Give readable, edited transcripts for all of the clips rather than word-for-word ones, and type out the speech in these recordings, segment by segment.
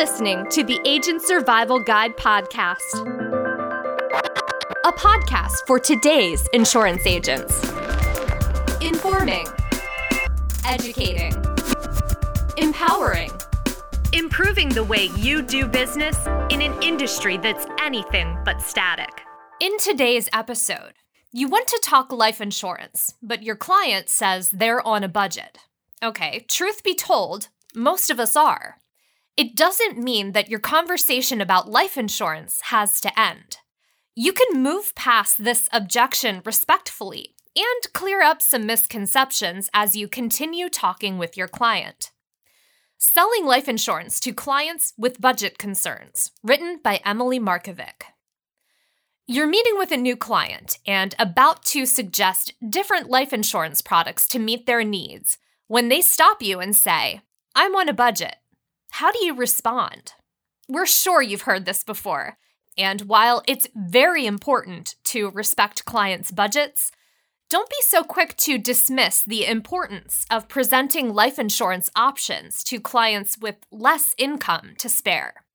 listening to the Agent Survival Guide Podcast, a podcast for today's insurance agents. Informing, educating, empowering, improving the way you do business in an industry that's anything but static. In today's episode, you want to talk life insurance, but your client says they're on a budget. Okay, truth be told, most of us are. It doesn't mean that your conversation about life insurance has to end. You can move past this objection respectfully and clear up some misconceptions as you continue talking with your client. Selling Life Insurance to Clients with Budget Concerns, written by Emily Markovic. You're meeting with a new client and about to suggest different life insurance products to meet their needs when they stop you and say, "I'm on a budget." How do you respond? We're sure you've heard this before, and while it's very important to respect clients' budgets, don't be so quick to dismiss the importance of presenting life insurance options to clients with less income to spare.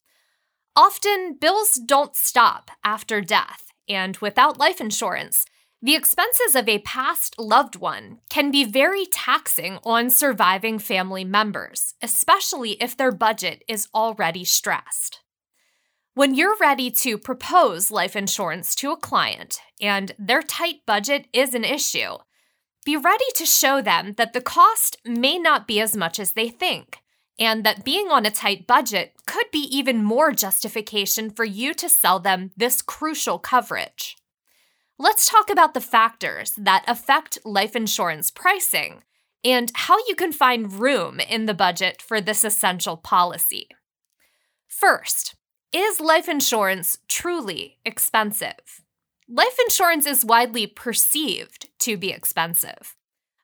Often, bills don't stop after death, and without life insurance, the expenses of a past loved one can be very taxing on surviving family members, especially if their budget is already stressed. When you're ready to propose life insurance to a client and their tight budget is an issue, be ready to show them that the cost may not be as much as they think, and that being on a tight budget could be even more justification for you to sell them this crucial coverage. Let's talk about the factors that affect life insurance pricing and how you can find room in the budget for this essential policy. First, is life insurance truly expensive? Life insurance is widely perceived to be expensive.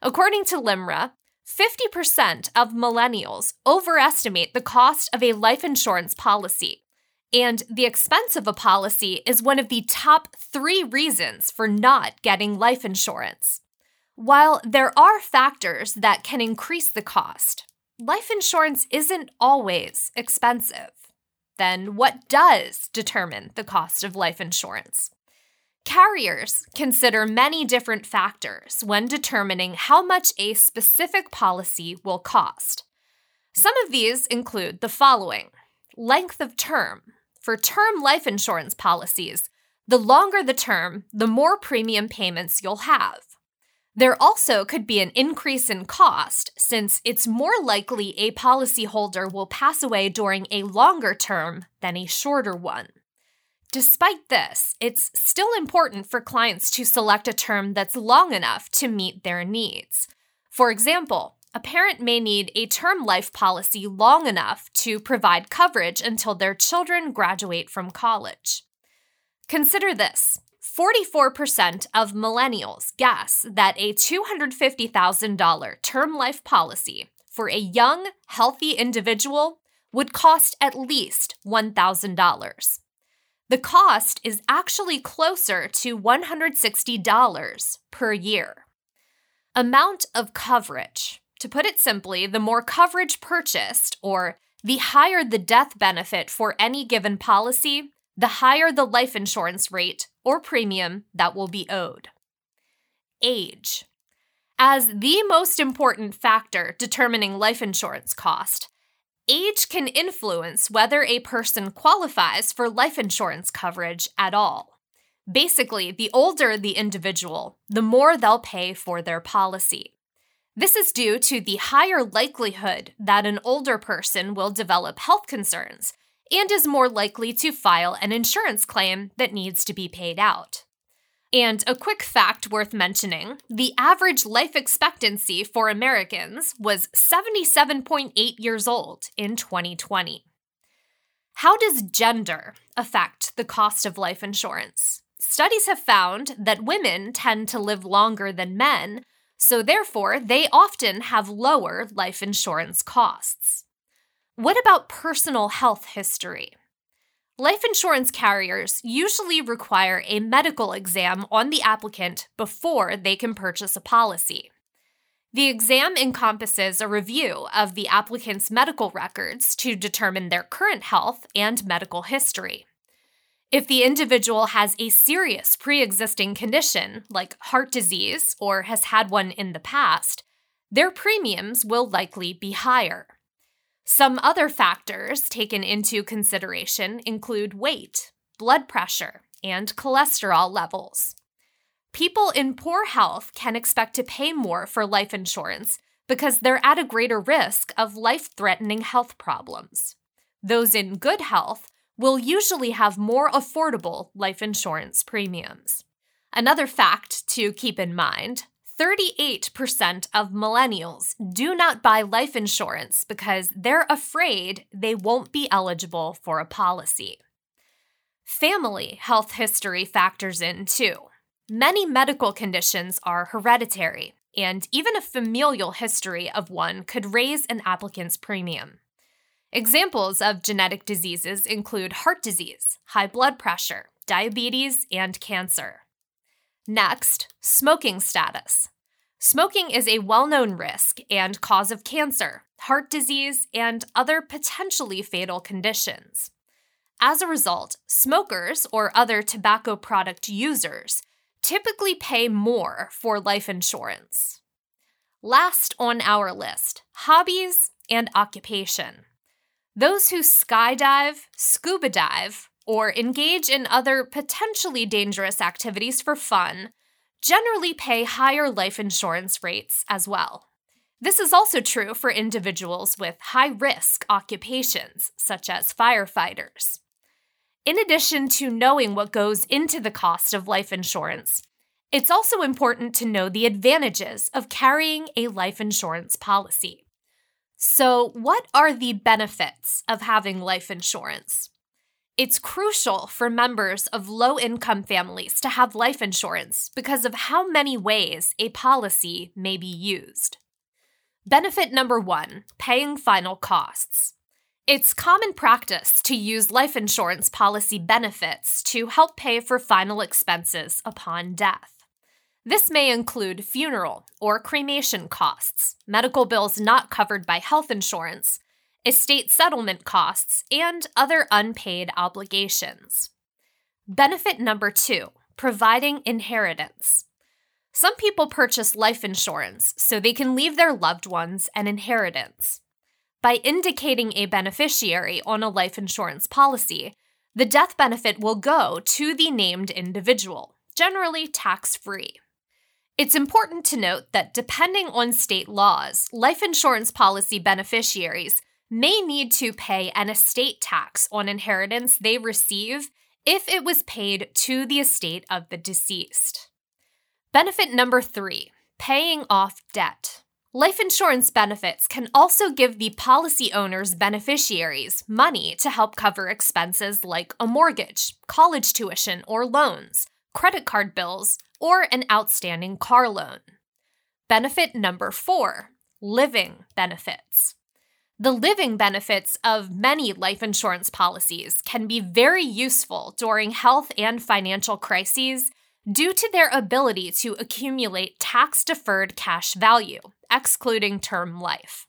According to LIMRA, 50% of millennials overestimate the cost of a life insurance policy. And the expense of a policy is one of the top 3 reasons for not getting life insurance. While there are factors that can increase the cost, life insurance isn't always expensive. Then what does determine the cost of life insurance? Carriers consider many different factors when determining how much a specific policy will cost. Some of these include the following: length of term. For term life insurance policies, the longer the term, the more premium payments you'll have. There also could be an increase in cost, since it's more likely a policyholder will pass away during a longer term than a shorter one. Despite this, it's still important for clients to select a term that's long enough to meet their needs. For example, a parent may need a term life policy long enough to provide coverage until their children graduate from college. Consider this: 44% of millennials guess that a $250,000 term life policy for a young, healthy individual would cost at least $1,000. The cost is actually closer to $160 per year. Amount of coverage. To put it simply, the more coverage purchased, or the higher the death benefit for any given policy, the higher the life insurance rate or premium that will be owed. Age. As the most important factor determining life insurance cost, age can influence whether a person qualifies for life insurance coverage at all. Basically, the older the individual, the more they'll pay for their policy. This is due to the higher likelihood that an older person will develop health concerns and is more likely to file an insurance claim that needs to be paid out. And a quick fact worth mentioning, the average life expectancy for Americans was 77.8 years old in 2020. How does gender affect the cost of life insurance? Studies have found that women tend to live longer than men, so therefore, they often have lower life insurance costs. What about personal health history? Life insurance carriers usually require a medical exam on the applicant before they can purchase a policy. The exam encompasses a review of the applicant's medical records to determine their current health and medical history. If the individual has a serious pre-existing condition, like heart disease, or has had one in the past, their premiums will likely be higher. Some other factors taken into consideration include weight, blood pressure, and cholesterol levels. People in poor health can expect to pay more for life insurance because they're at a greater risk of life-threatening health problems. Those in good health will usually have more affordable life insurance premiums. Another fact to keep in mind, 38% of millennials do not buy life insurance because they're afraid they won't be eligible for a policy. Family health history factors in too. Many medical conditions are hereditary, and even a familial history of one could raise an applicant's premium. Examples of genetic diseases include heart disease, high blood pressure, diabetes, and cancer. Next, smoking status. Smoking is a well-known risk and cause of cancer, heart disease, and other potentially fatal conditions. As a result, smokers or other tobacco product users typically pay more for life insurance. Last on our list, hobbies and occupation. Those who skydive, scuba dive, or engage in other potentially dangerous activities for fun generally pay higher life insurance rates as well. This is also true for individuals with high-risk occupations, such as firefighters. In addition to knowing what goes into the cost of life insurance, it's also important to know the advantages of carrying a life insurance policy. So, what are the benefits of having life insurance? It's crucial for members of low-income families to have life insurance because of how many ways a policy may be used. Benefit number 1, paying final costs. It's common practice to use life insurance policy benefits to help pay for final expenses upon death. This may include funeral or cremation costs, medical bills not covered by health insurance, estate settlement costs, and other unpaid obligations. Benefit number 2, providing inheritance. Some people purchase life insurance so they can leave their loved ones an inheritance. By indicating a beneficiary on a life insurance policy, the death benefit will go to the named individual, generally tax-free. It's important to note that depending on state laws, life insurance policy beneficiaries may need to pay an estate tax on inheritance they receive if it was paid to the estate of the deceased. Benefit number 3, paying off debt. Life insurance benefits can also give the policy owner's beneficiaries money to help cover expenses like a mortgage, college tuition or loans, credit card bills, or an outstanding car loan. Benefit number 4, living benefits. The living benefits of many life insurance policies can be very useful during health and financial crises due to their ability to accumulate tax-deferred cash value, excluding term life.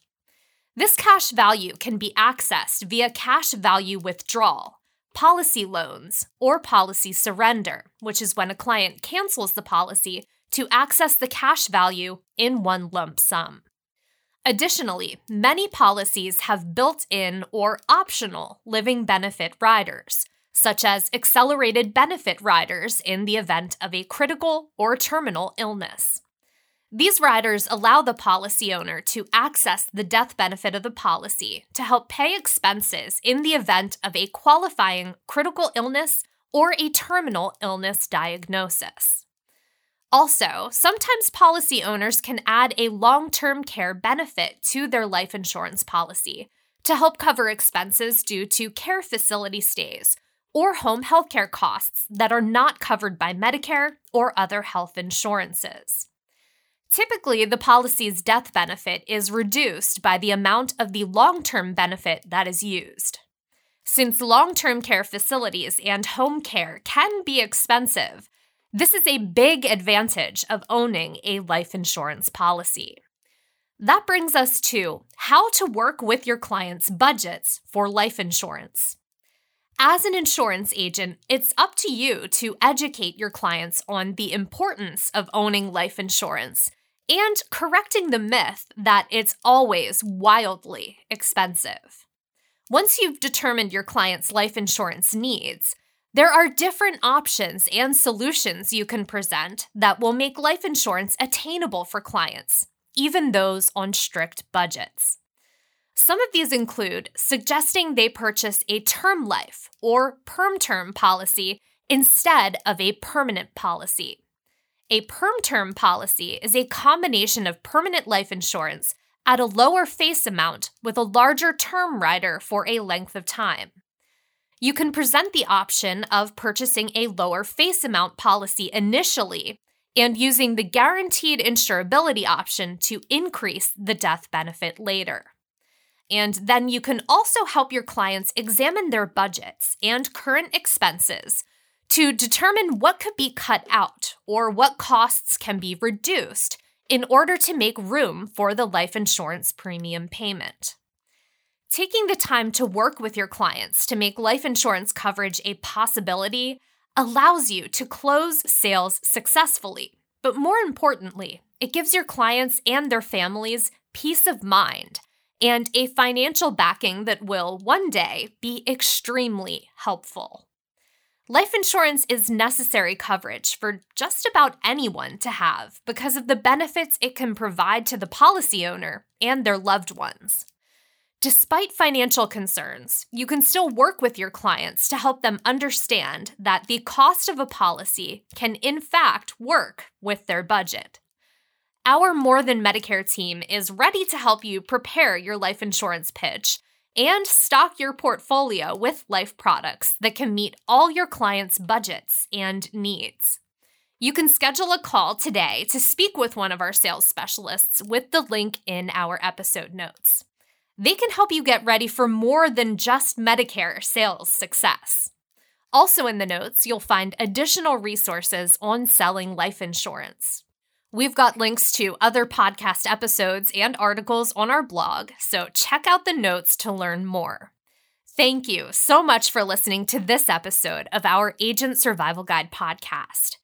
This cash value can be accessed via cash value withdrawal, policy loans, or policy surrender, which is when a client cancels the policy to access the cash value in one lump sum. Additionally, many policies have built-in or optional living benefit riders, such as accelerated benefit riders in the event of a critical or terminal illness. These riders allow the policy owner to access the death benefit of the policy to help pay expenses in the event of a qualifying critical illness or a terminal illness diagnosis. Also, sometimes policy owners can add a long-term care benefit to their life insurance policy to help cover expenses due to care facility stays or home health care costs that are not covered by Medicare or other health insurances. Typically, the policy's death benefit is reduced by the amount of the long-term benefit that is used. Since long-term care facilities and home care can be expensive, this is a big advantage of owning a life insurance policy. That brings us to how to work with your clients' budgets for life insurance. As an insurance agent, it's up to you to educate your clients on the importance of owning life insurance and correcting the myth that it's always wildly expensive. Once you've determined your client's life insurance needs, there are different options and solutions you can present that will make life insurance attainable for clients, even those on strict budgets. Some of these include suggesting they purchase a term life or perm term policy instead of a permanent policy. A perm term policy is a combination of permanent life insurance at a lower face amount with a larger term rider for a length of time. You can present the option of purchasing a lower face amount policy initially and using the guaranteed insurability option to increase the death benefit later. And then you can also help your clients examine their budgets and current expenses to determine what could be cut out or what costs can be reduced in order to make room for the life insurance premium payment. Taking the time to work with your clients to make life insurance coverage a possibility allows you to close sales successfully, but more importantly, it gives your clients and their families peace of mind and a financial backing that will, one day, be extremely helpful. Life insurance is necessary coverage for just about anyone to have because of the benefits it can provide to the policy owner and their loved ones. Despite financial concerns, you can still work with your clients to help them understand that the cost of a policy can, in fact, work with their budget. Our More Than Medicare team is ready to help you prepare your life insurance pitch and stock your portfolio with life products that can meet all your clients' budgets and needs. You can schedule a call today to speak with one of our sales specialists with the link in our episode notes. They can help you get ready for more than just Medicare sales success. Also in the notes, you'll find additional resources on selling life insurance. We've got links to other podcast episodes and articles on our blog, so check out the notes to learn more. Thank you so much for listening to this episode of our Agent Survival Guide podcast.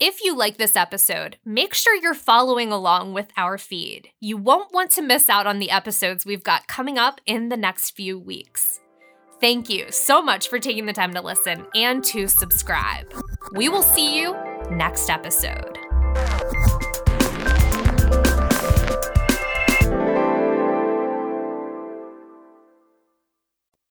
If you like this episode, make sure you're following along with our feed. You won't want to miss out on the episodes we've got coming up in the next few weeks. Thank you so much for taking the time to listen and to subscribe. We will see you next episode.